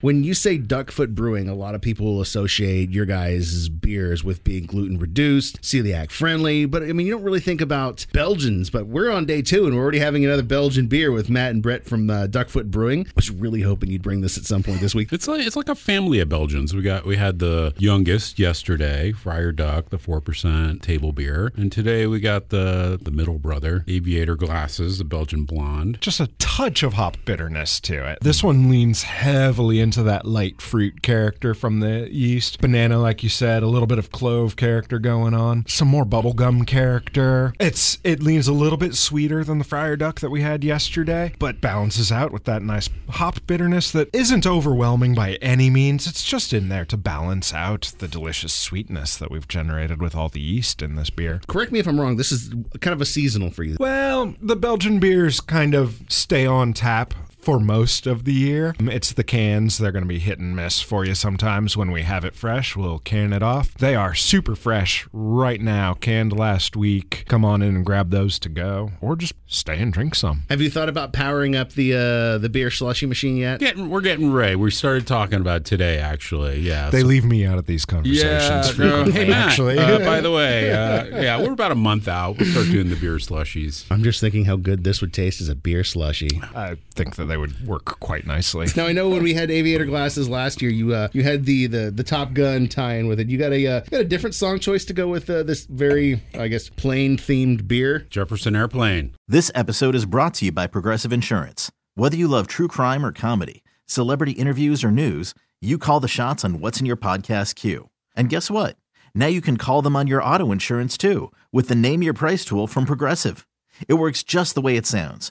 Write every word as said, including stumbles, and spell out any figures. When you say Duckfoot Brewing, a lot of people will associate your guys' beers with being gluten-reduced, celiac-friendly, but I mean, you don't really think about Belgians, but we're on day two, and we're already having another Belgian beer with Matt and Brett from uh, Duckfoot Brewing. I was really hoping you'd bring this at some point this week. It's like, it's like a family of Belgians. We got we had the youngest yesterday, Fryer Duck, the four percent table beer, and today we got the, the middle brother, Aviator Glasses, the Belgian Blonde. Just a touch of hop bitterness to it. This one leans heavily into into that light fruit character from the yeast. Banana, like you said, a little bit of clove character going on. Some more bubblegum character. It's It leans a little bit sweeter than the Fryer Duck that we had yesterday, but balances out with that nice hop bitterness that isn't overwhelming by any means. It's just in there to balance out the delicious sweetness that we've generated with all the yeast in this beer. Correct me if I'm wrong, this is kind of a seasonal for you. Well, the Belgian beers kind of stay on tap for most of the year. It's the cans. They're going to be hit and miss for you sometimes. When we have it fresh, we'll can it off. They are super fresh right now, canned last week. Come on in and grab those to go, or just stay and drink some. Have you thought about powering up the uh, the beer slushy machine yet? Getting, we're getting ready. We started talking about it today, actually. Yeah, they so. leave me out of these conversations yeah, frequently, no. Hey, Matt, actually. Uh, by the way, uh, yeah, we're about a month out. We'll start doing the beer slushies. I'm just thinking how good this would taste as a beer slushie. I think that they would work quite nicely. Now, I know when we had Aviator Glasses last year, you uh, you had the, the, the Top Gun tie-in with it. You got a uh, you got a different song choice to go with uh, this very, I guess, plane-themed beer. Jefferson Airplane. This episode is brought to you by Progressive Insurance. Whether you love true crime or comedy, celebrity interviews or news, you call the shots on what's in your podcast queue. And guess what? Now you can call them on your auto insurance, too, with the Name Your Price tool from Progressive. It works just the way it sounds.